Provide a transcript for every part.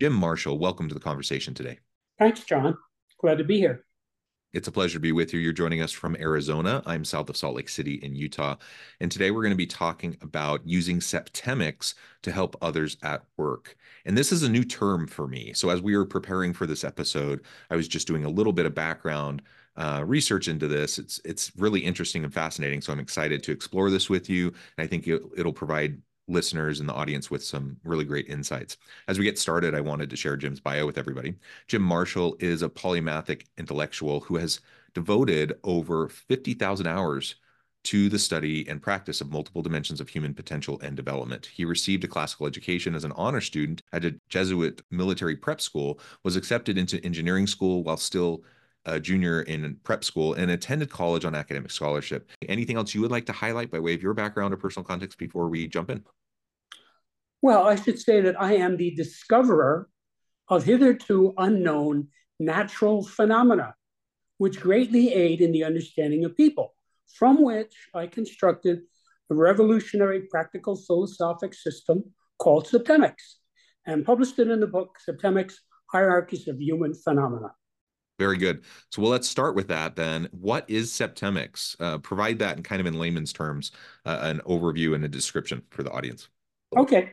Jim Marshall, welcome to the conversation today. Thanks, John. Glad to be here. It's a pleasure to be with you. You're joining us from Arizona. I'm south of Salt Lake City in Utah. And today we're going to be talking about using septemics to help others at work. And this is a new term for me. So as we were preparing for this episode, I was just doing a little bit of background research into this. It's really interesting and fascinating. So I'm excited to explore this with you. And I think it'll provide listeners in the audience with some really great insights. As we get started, I wanted to share Jim's bio with everybody. Jim Marshall is a polymathic intellectual who has devoted over 50,000 hours to the study and practice of multiple dimensions of human potential and development. He received a classical education as an honor student at a Jesuit military prep school, was accepted into engineering school while still a junior in prep school, and attended college on academic scholarship. Anything else you would like to highlight by way of your background or personal context before we jump in? Well, I should say that I am the discoverer of hitherto unknown natural phenomena, which greatly aid in the understanding of people, from which I constructed a revolutionary practical philosophic system called septemics, and published it in the book, Septemics: Hierarchies of Human Phenomena. Very good. So, well, let's start with that then. What is septemics? Provide that in kind of in layman's terms, an overview and a description for the audience. Okay.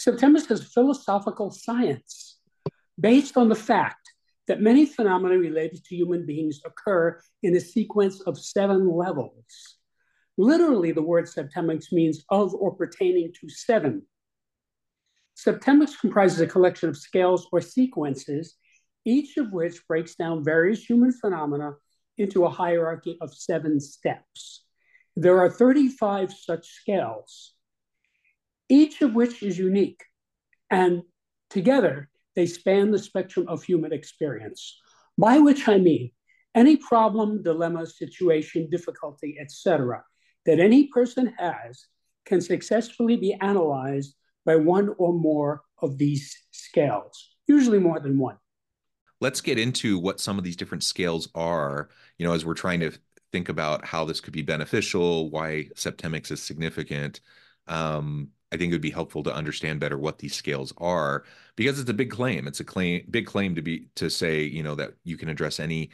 Septemics is philosophical science based on the fact that many phenomena related to human beings occur in a sequence of 7 levels. Literally, the word septemics means of or pertaining to 7. Septemics comprises a collection of scales or sequences, each of which breaks down various human phenomena into a hierarchy of 7 steps. There are 35 such scales, each of which is unique, and together they span the spectrum of human experience, by which I mean any problem, dilemma, situation, difficulty, etc., that any person has can successfully be analyzed by one or more of these scales, usually more than one. Let's get into what some of these different scales are, you know, as we're trying to think about how this could be beneficial, why septemics is significant. I think it would be helpful to understand better what these scales are, because it's a big claim. It's a big claim to say, you know, that you can address any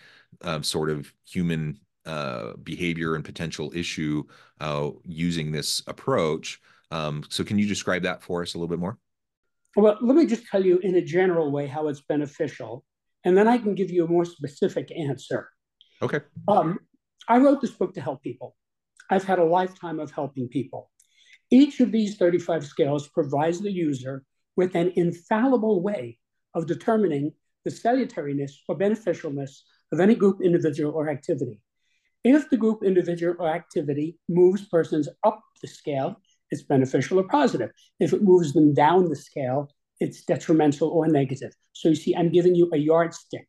sort of human behavior and potential issue using this approach. So can you describe that for us a little bit more? Well, let me just tell you in a general way how it's beneficial, and then I can give you a more specific answer. Okay. I wrote this book to help people. I've had a lifetime of helping people. Each of these 35 scales provides the user with an infallible way of determining the salutariness or beneficialness of any group, individual, or activity. If the group, individual, or activity moves persons up the scale, it's beneficial or positive. If it moves them down the scale, it's detrimental or negative. So you see, I'm giving you a yardstick,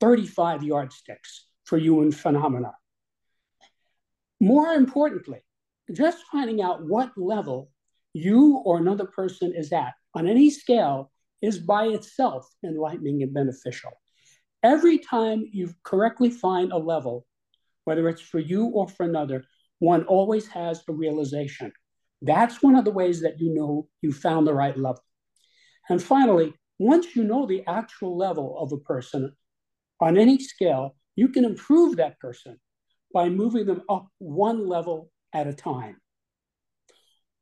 35 yardsticks for human phenomena. More importantly, just finding out what level you or another person is at on any scale is by itself enlightening and beneficial. Every time you correctly find a level, whether it's for you or for another, one always has a realization. That's one of the ways that you know you found the right level. And finally, once you know the actual level of a person on any scale, you can improve that person by moving them up one level at a time.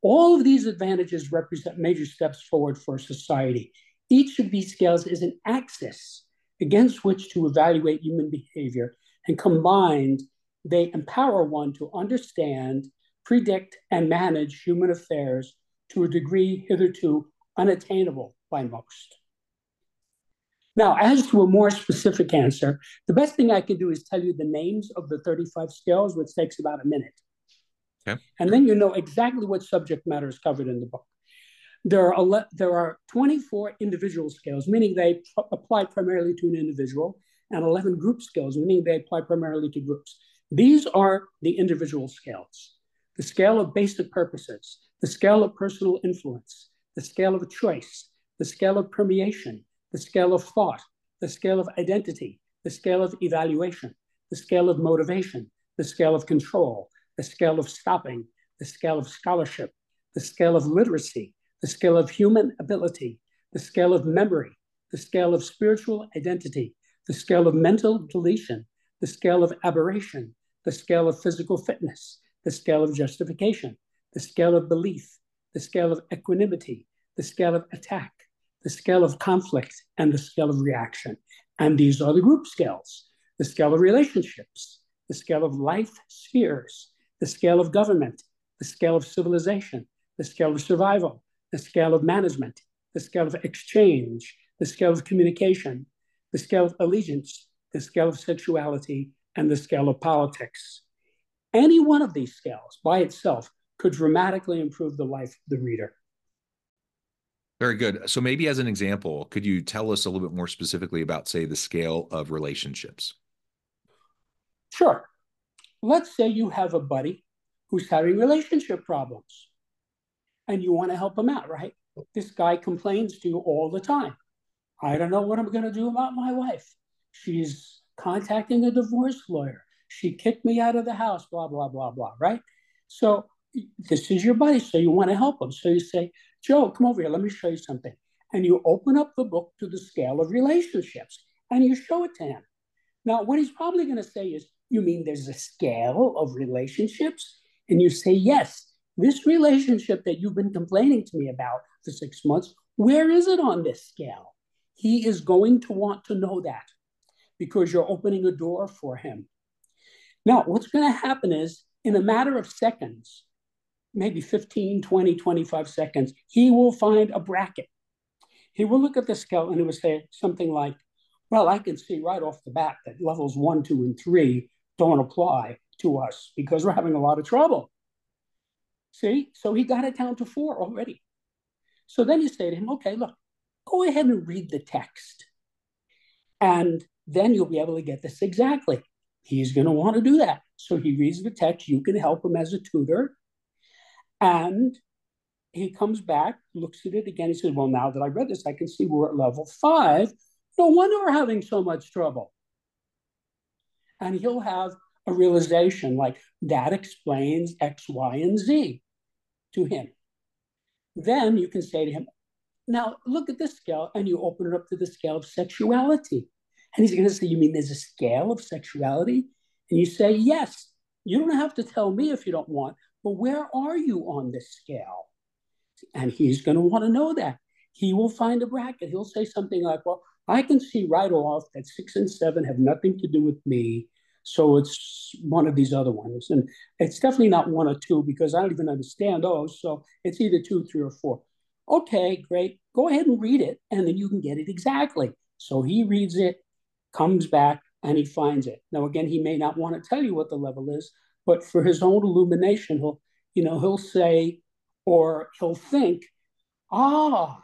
All of these advantages represent major steps forward for society. Each of these scales is an axis against which to evaluate human behavior, and combined, they empower one to understand, predict, and manage human affairs to a degree hitherto unattainable by most. Now, as to a more specific answer, the best thing I can do is tell you the names of the 35 scales, which takes about a minute. Okay. And then you know exactly what subject matter is covered in the book. There are 24 individual scales, meaning they apply primarily to an individual, and 11 group scales, meaning they apply primarily to groups. These are the individual scales: the scale of basic purposes, the scale of personal influence, the scale of choice, the scale of permeation, the scale of thought, the scale of identity, the scale of evaluation, the scale of motivation, the scale of control, the scale of stopping, the scale of scholarship, the scale of literacy, the scale of human ability, the scale of memory, the scale of spiritual identity, the scale of mental deletion, the scale of aberration, the scale of physical fitness, the scale of justification, the scale of belief, the scale of equanimity, the scale of attack, the scale of conflict, and the scale of reaction. And these are the group scales: the scale of relationships, the scale of life spheres, the scale of government, the scale of civilization, the scale of survival, the scale of management, the scale of exchange, the scale of communication, the scale of allegiance, the scale of sexuality, and the scale of politics. Any one of these scales by itself could dramatically improve the life of the reader. Very good. So maybe as an example, could you tell us a little bit more specifically about, say, the scale of relationships? Sure. Let's say you have a buddy who's having relationship problems and you want to help him out, right? This guy complains to you all the time. I don't know what I'm going to do about my wife. She's contacting a divorce lawyer. She kicked me out of the house, blah, blah, blah, blah, right? So this is your buddy, so you want to help him. So you say, Joe, come over here, let me show you something. And you open up the book to the scale of relationships and you show it to him. Now, what he's probably going to say is, you mean there's a scale of relationships? And you say, yes, this relationship that you've been complaining to me about for 6 months, where is it on this scale? He is going to want to know that because you're opening a door for him. Now, what's going to happen is, in a matter of seconds, maybe 15, 20, 25 seconds, he will find a bracket. He will look at the scale and he will say something like, well, I can see right off the bat that levels 1, 2, and 3 don't apply to us because we're having a lot of trouble. See, so he got it down to 4 already. So then you say to him, okay, look, go ahead and read the text. And then you'll be able to get this exactly. He's going to want to do that. So he reads the text. You can help him as a tutor. And he comes back, looks at it again. He says, well, now that I read this, I can see we're at level 5. No wonder we're having so much trouble. And he'll have a realization like that explains X, Y, and Z to him. Then you can say to him, now look at this scale, and you open it up to the scale of sexuality. And he's going to say, you mean there's a scale of sexuality? And you say, yes, you don't have to tell me if you don't want, but where are you on this scale? And he's going to want to know that. He will find a bracket. He'll say something like, well, I can see right off that 6 and 7 have nothing to do with me. So it's one of these other ones. And it's definitely not 1 or 2 because I don't even understand those. So it's either 2, 3, or 4. Okay, great. Go ahead and read it. And then you can get it exactly. So he reads it, comes back, and he finds it. Now, again, he may not want to tell you what the level is, but for his own illumination, he'll say, or he'll think, I'm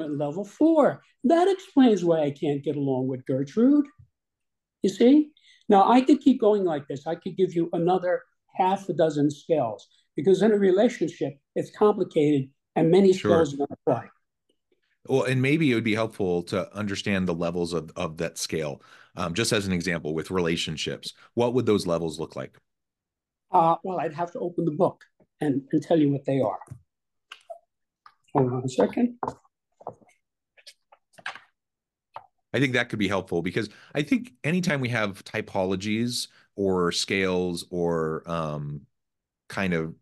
at level 4. That explains why I can't get along with Gertrude. You see? Now, I could keep going like this. I could give you another half a dozen scales because in a relationship, it's complicated and many scales are going to apply. Well, and maybe it would be helpful to understand the levels of that scale. Just as an example, with relationships, what would those levels look like? Well, I'd have to open the book and tell you what they are. Hold on a second. I think that could be helpful because I think anytime we have typologies or scales or kind of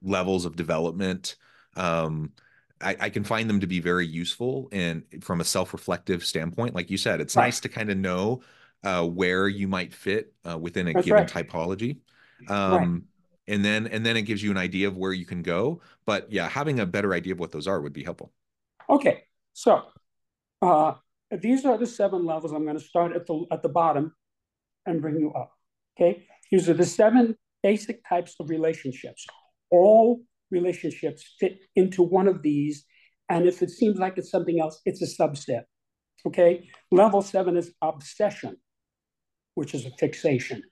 levels of development, I can find them to be very useful. And from a self-reflective standpoint, like you said, it's nice to kind of know where you might fit within a given typology. And then it gives you an idea of where you can go. But yeah, having a better idea of what those are would be helpful. Okay, so these are the 7 levels. I'm going to start at the bottom and bring you up, okay? These are the 7 basic types of relationships. All relationships fit into one of these, and if it seems like it's something else, it's a subset, okay? Level 7 is obsession, which is a fixation.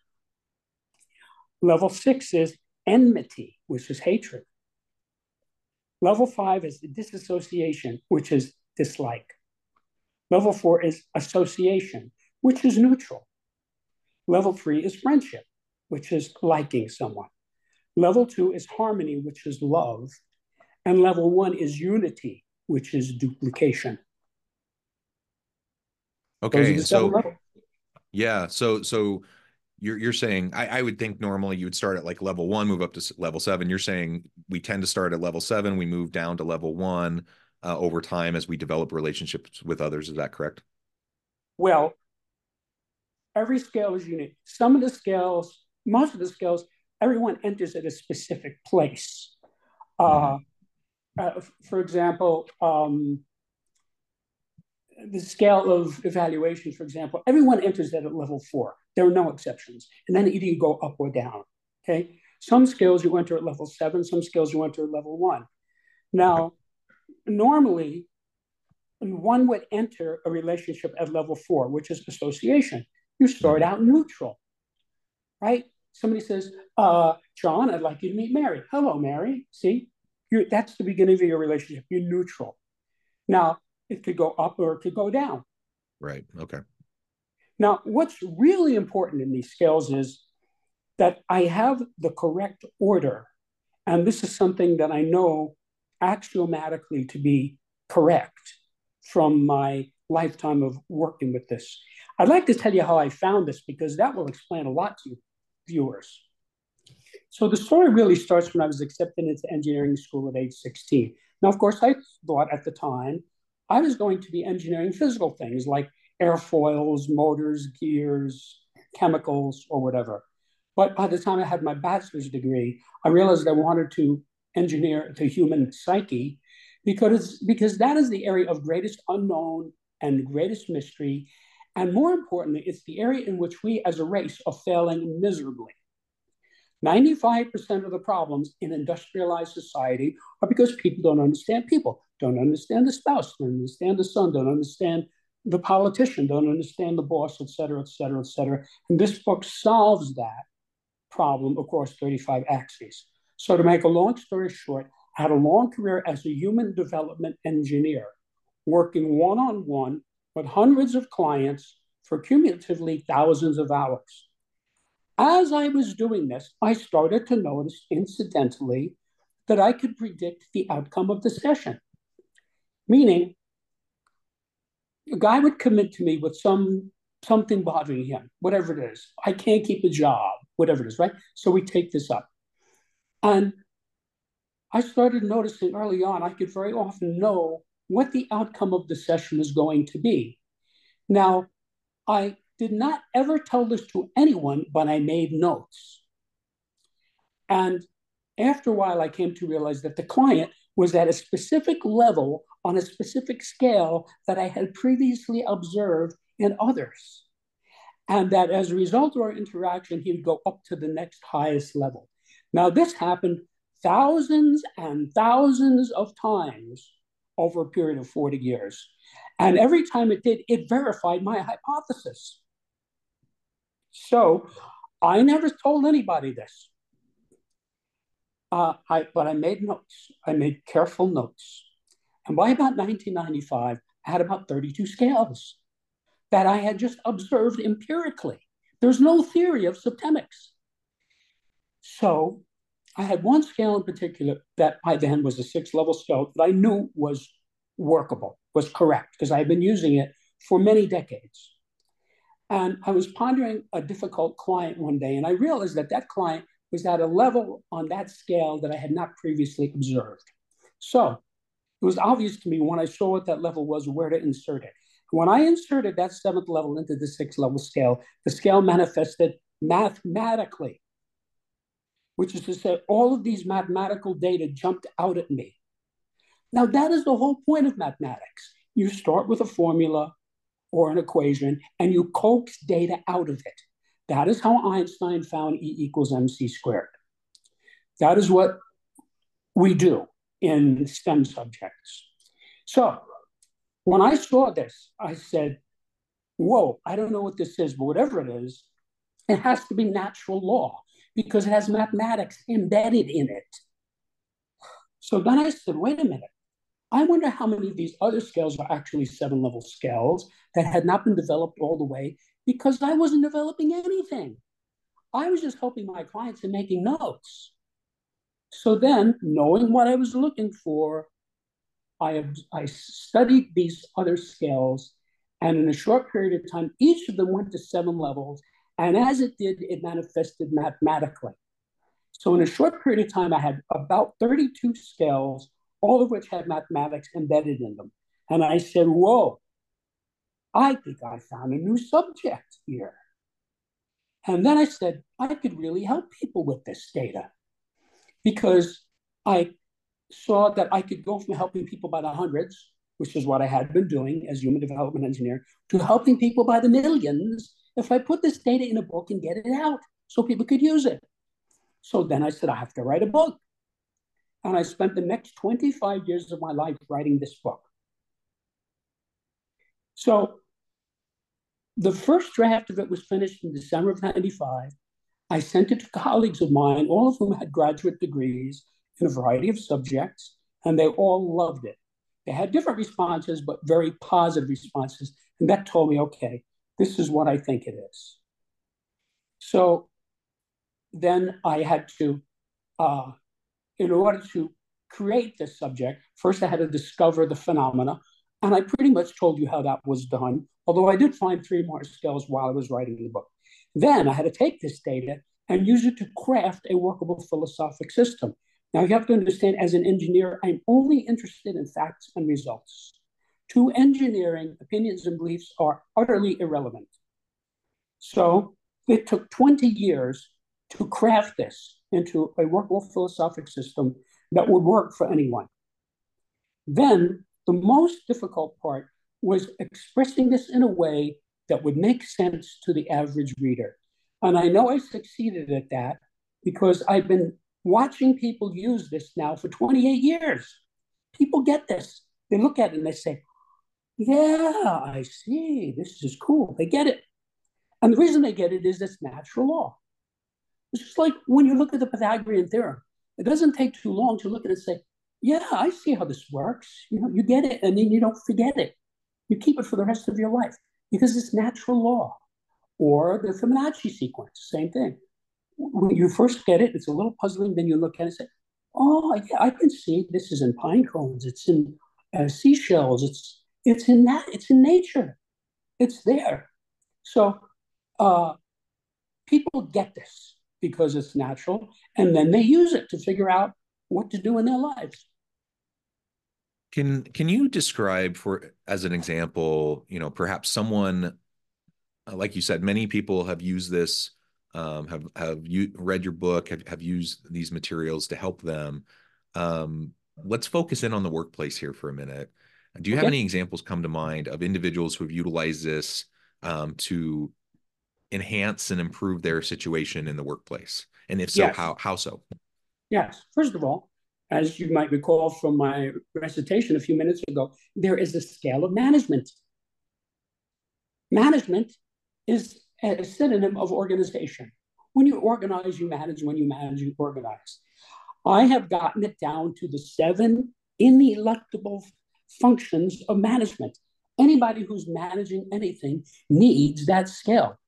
Level 6 is enmity, which is hatred. Level 5 is disassociation, which is dislike. Level 4 is association, which is neutral. Level 3 is friendship, which is liking someone. Level 2 is harmony, which is love. And level 1 is unity, which is duplication. Okay, so yeah, so you're saying, I would think normally you would start at like level 1, move up to level 7. You're saying we tend to start at level 7, we move down to level 1 over time as we develop relationships with others. Is that correct? Well, every scale is unique. Some of the scales, most of the scales, everyone enters at a specific place. For example, the scale of evaluation, for example, everyone enters that at level 4. There are no exceptions. And then either you go up or down, okay? Some skills you enter at level 7, some skills you enter at level 1. Now, normally, one would enter a relationship at level 4, which is association. You start out neutral, right? Somebody says, John, I'd like you to meet Mary. Hello, Mary. See, that's the beginning of your relationship. You're neutral. Now, it could go up or it could go down. Right. Okay. Now, what's really important in these scales is that I have the correct order. And this is something that I know axiomatically to be correct from my lifetime of working with this. I'd like to tell you how I found this, because that will explain a lot to you viewers. So the story really starts when I was accepted into engineering school at age 16. Now, of course, I thought at the time I was going to be engineering physical things like airfoils, motors, gears, chemicals, or whatever. But by the time I had my bachelor's degree, I realized I wanted to engineer the human psyche, because that is the area of greatest unknown and greatest mystery. And more importantly, it's the area in which we as a race are failing miserably. 95% of the problems in industrialized society are because people don't understand people, don't understand the spouse, don't understand the son, don't understand the politician, don't understand the boss, et cetera, et cetera, et cetera. And this book solves that problem across 35 axes. So to make a long story short, I had a long career as a human development engineer, working one-on-one with hundreds of clients for cumulatively thousands of hours. As I was doing this, I started to notice, incidentally, that I could predict the outcome of the session. Meaning, a guy would come in to me with something bothering him, whatever it is. I can't keep a job, whatever it is, right? So we take this up. And I started noticing early on, I could very often know what the outcome of the session is going to be. Now, I did not ever tell this to anyone, but I made notes. And after a while, I came to realize that the client was at a specific level on a specific scale that I had previously observed in others. And that as a result of our interaction, he would go up to the next highest level. Now, this happened thousands and thousands of times over a period of 40 years. And every time it did, it verified my hypothesis. So I never told anybody this, but I made notes. I made careful notes. And by about 1995, I had about 32 scales that I had just observed empirically. There's no theory of septemics. So I had one scale in particular that by then was a 6-level scale that I knew was workable, was correct, because I had been using it for many decades. And I was pondering a difficult client one day, and I realized that that client was at a level on that scale that I had not previously observed. So it was obvious to me when I saw what that level was, where to insert it. When I inserted that 7th level into the 6th-level scale, the scale manifested mathematically, which is to say all of these mathematical data jumped out at me. Now, that is the whole point of mathematics. You start with a formula or an equation, and you coax data out of it. That is how Einstein found E=mc². That is what we do in STEM subjects. So when I saw this, I said, whoa, I don't know what this is, but whatever it is, it has to be natural law because it has mathematics embedded in it. So then I said, wait a minute. I wonder how many of these other scales are actually 7-level scales that had not been developed all the way because I wasn't developing anything. I was just helping my clients and making notes. So then, knowing what I was looking for, I studied these other scales, and in a short period of time, each of them went to 7 levels, and as it did, it manifested mathematically. So in a short period of time, I had about 32 scales, all of which had mathematics embedded in them. And I said, whoa, I think I found a new subject here. And then I said, I could really help people with this data because I saw that I could go from helping people by the hundreds, which is what I had been doing as human development engineer, to helping people by the millions if I put this data in a book and get it out so people could use it. So then I said, I have to write a book. And I spent the next 25 years of my life writing this book. So the first draft of it was finished in December of '95. I sent it to colleagues of mine, all of whom had graduate degrees in a variety of subjects, and they all loved it. They had different responses, but very positive responses. And that told me, okay, this is what I think it is. So then I had to, in order to create this subject, first I had to discover the phenomena, and I pretty much told you how that was done, although I did find 3 more scales while I was writing the book. Then I had to take this data and use it to craft a workable philosophic system. Now, you have to understand, as an engineer, I'm only interested in facts and results. To engineering, opinions and beliefs are utterly irrelevant. So it took 20 years to craft this into a workable philosophic system that would work for anyone. Then the most difficult part was expressing this in a way that would make sense to the average reader. And I know I succeeded at that because I've been watching people use this now for 28 years. People get this. They look at it and they say, yeah, I see. This is cool. They get it. And the reason they get it is it's natural law. It's just like when you look at the Pythagorean theorem. It doesn't take too long to look at it and say, yeah, I see how this works. You know, you get it, and then you don't forget it. You keep it for the rest of your life because it's natural law. Or the Fibonacci sequence, same thing. When you first get it, it's a little puzzling. Then you look at it and say, oh, yeah, I can see this is in pine cones. It's in seashells. It's in nature. It's there. So people get this because it's natural. And then they use it to figure out what to do in their lives. Can you describe, for as an example, you know, perhaps someone, like you said, many people have used this, have you read your book, have used these materials to help them. Let's focus in on the workplace here for a minute. Do you have any examples come to mind of individuals who have utilized this to enhance and improve their situation in the workplace? And if so, how so? Yes. First of all, as you might recall from my recitation a few minutes ago, there is a scale of management. Management is a synonym of organization. When you organize, you manage. When you manage, you organize. I have gotten it down to the 7 ineluctable functions of management. Anybody who's managing anything needs that scale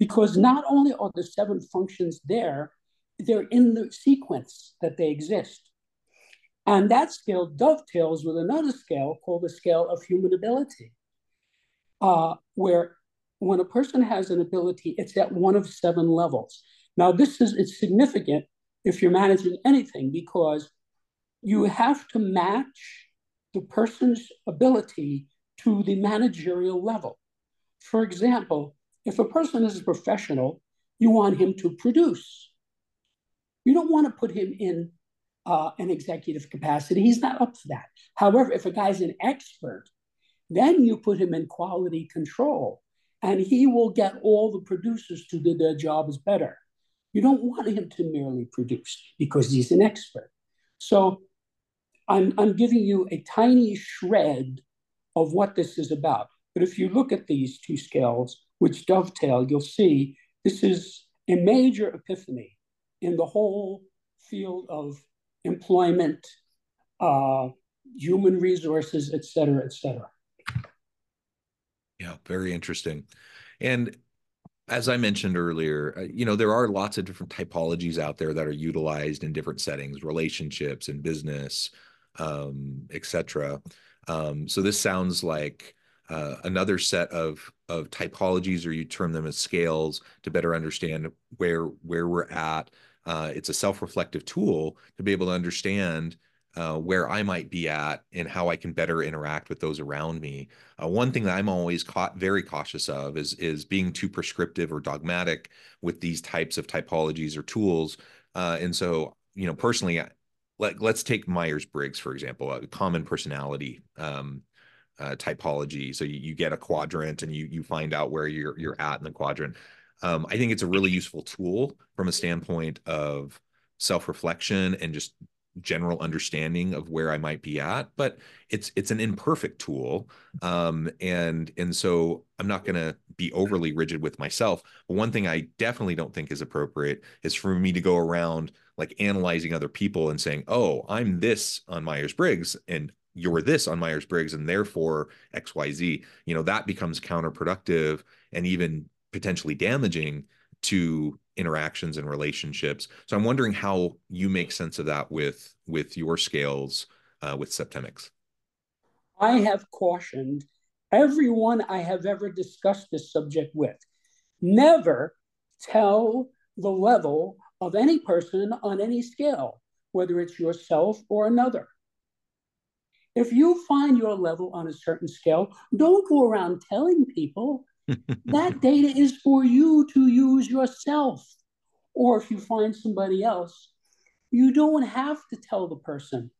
because not only are the 7 functions there, they're in the sequence that they exist. And that scale dovetails with another scale called the scale of human ability, where when a person has an ability, it's at one of 7 levels. Now, it's significant if you're managing anything because you have to match the person's ability to the managerial level. For example, if a person is a professional, you want him to produce. You don't want to put him in an executive capacity, he's not up for that. However, if a guy's an expert, then you put him in quality control and he will get all the producers to do their jobs better. You don't want him to merely produce because he's an expert. So I'm giving you a tiny shred of what this is about. But if you look at these two scales, which dovetail, you'll see this is a major epiphany in the whole field of employment, human resources, et cetera, et cetera. Yeah, very interesting. And as I mentioned earlier, you know, there are lots of different typologies out there that are utilized in different settings, relationships and business, et cetera. So this sounds like another set of typologies, or you term them as scales, to better understand where we're at. It's a self-reflective tool to be able to understand where I might be at and how I can better interact with those around me. One thing that I'm always very cautious of is being too prescriptive or dogmatic with these types of typologies or tools. And so, you know, personally, let's take Myers-Briggs, for example, a common personality typology. So you get a quadrant and you find out where you're at in the quadrant. I think it's a really useful tool from a standpoint of self-reflection and just general understanding of where I might be at, but it's an imperfect tool. And so I'm not going to be overly rigid with myself. But one thing I definitely don't think is appropriate is for me to go around like analyzing other people and saying, oh, I'm this on Myers-Briggs and you're this on Myers-Briggs and therefore XYZ, you know, that becomes counterproductive and even potentially damaging to interactions and relationships. So I'm wondering how you make sense of that with your scales, with Septemics. I have cautioned everyone I have ever discussed this subject with, never tell the level of any person on any scale, whether it's yourself or another. If you find your level on a certain scale, don't go around telling people. That data is for you to use yourself. Or if you find somebody else, you don't have to tell the person.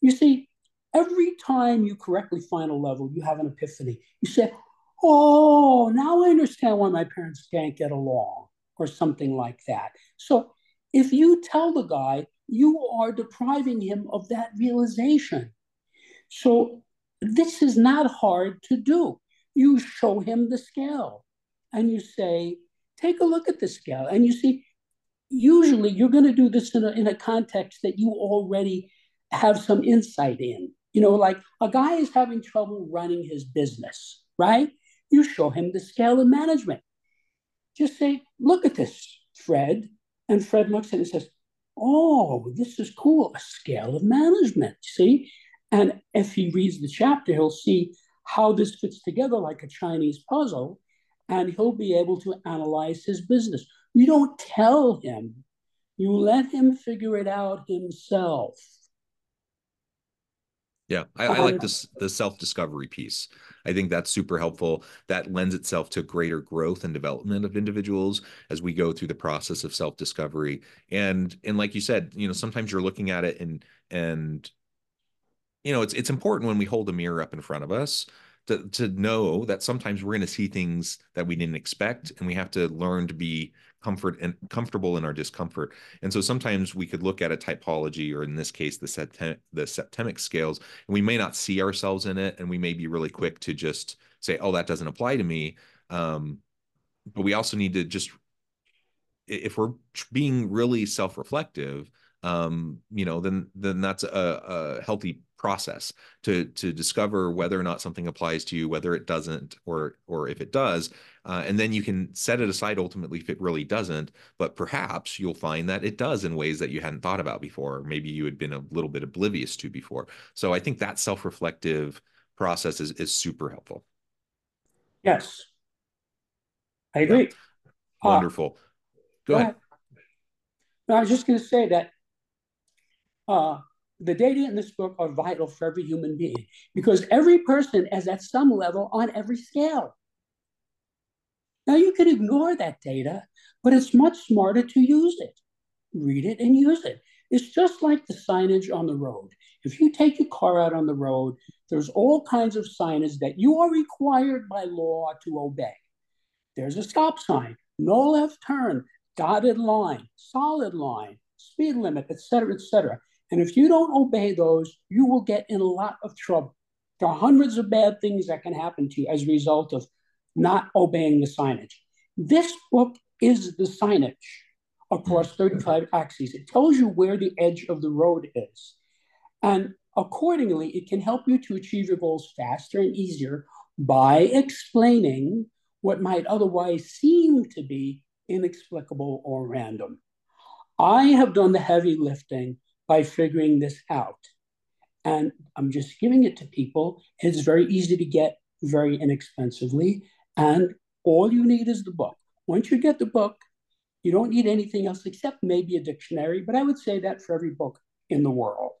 You see, every time you correctly find a level, you have an epiphany. You say, oh, now I understand why my parents can't get along, or something like that. So if you tell the guy, you are depriving him of that realization. So this is not hard to do. You show him the scale and you say, take a look at the scale. And you see, usually you're going to do this in a context that you already have some insight in. You know, like a guy is having trouble running his business, right? You show him the scale of management. Just say, look at this, Fred. And Fred looks at it and says, oh, this is cool, a scale of management, see? And if he reads the chapter, he'll see how this fits together like a Chinese puzzle, and he'll be able to analyze his business. You don't tell him, you let him figure it out himself. Yeah, I like this, the self-discovery piece. I think that's super helpful. That lends itself to greater growth and development of individuals as we go through the process of self-discovery. And like you said, you know, sometimes you're looking at it and you know, it's important when we hold a mirror up in front of us to know that sometimes we're going to see things that we didn't expect, and we have to learn to be comfortable in our discomfort. And so sometimes we could look at a typology, or in this case, the septemic scales, and we may not see ourselves in it, and we may be really quick to just say, "Oh, that doesn't apply to me." But we also need to just, if we're being really self-reflective, you know, then that's a healthy process to discover whether or not something applies to you, whether it doesn't, or if it does, and then you can set it aside ultimately if it really doesn't. But perhaps you'll find that it does in ways that you hadn't thought about before, or maybe you had been a little bit oblivious to before. So I think that self-reflective process is super helpful. Yes, I agree. Yeah. Wonderful. Go ahead. No, I was just going to say that the data in this book are vital for every human being, because every person is at some level on every scale. Now, you can ignore that data, but it's much smarter to use it. Read it and use it. It's just like the signage on the road. If you take your car out on the road, there's all kinds of signage that you are required by law to obey. There's a stop sign, no left turn, dotted line, solid line, speed limit, et cetera, et cetera. And if you don't obey those, you will get in a lot of trouble. There are hundreds of bad things that can happen to you as a result of not obeying the signage. This book is the signage across 35 axes. It tells you where the edge of the road is. And accordingly, it can help you to achieve your goals faster and easier by explaining what might otherwise seem to be inexplicable or random. I have done the heavy lifting by figuring this out. And I'm just giving it to people. It's very easy to get, very inexpensively. And all you need is the book. Once you get the book, you don't need anything else except maybe a dictionary, but I would say that for every book in the world.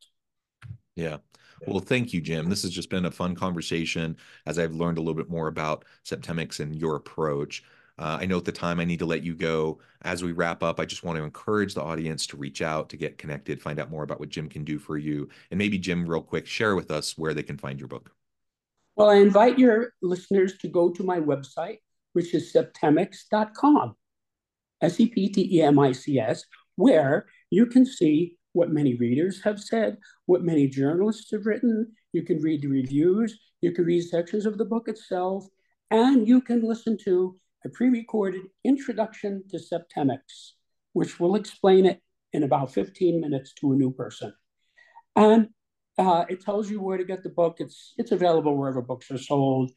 Yeah. Well, thank you, Jim. This has just been a fun conversation as I've learned a little bit more about Septemics and your approach. I know at the time I need to let you go. As we wrap up, I just want to encourage the audience to reach out, to get connected, find out more about what Jim can do for you. And maybe, Jim, real quick, share with us where they can find your book. Well, I invite your listeners to go to my website, which is septemics.com, S-E-P-T-E-M-I-C-S, where you can see what many readers have said, what many journalists have written. You can read the reviews, you can read sections of the book itself, and you can listen to a pre-recorded introduction to Septemics, which will explain it in about 15 minutes to a new person. And it tells you where to get the book. It's available wherever books are sold,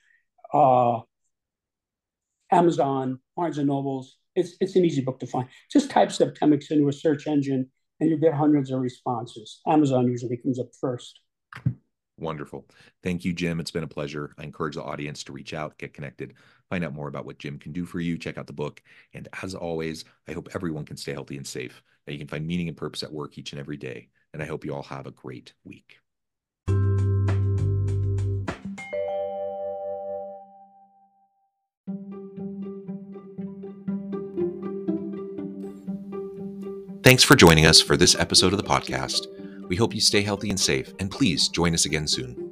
Amazon, Barnes and Nobles. It's an easy book to find. Just type Septemics into a search engine and you get hundreds of responses. Amazon usually comes up first. Wonderful. Thank you, Jim. It's been a pleasure. I encourage the audience to reach out, get connected, find out more about what Jim can do for you, check out the book. And as always, I hope everyone can stay healthy and safe, that you can find meaning and purpose at work each and every day. And I hope you all have a great week. Thanks for joining us for this episode of the podcast. We hope you stay healthy and safe, and please join us again soon.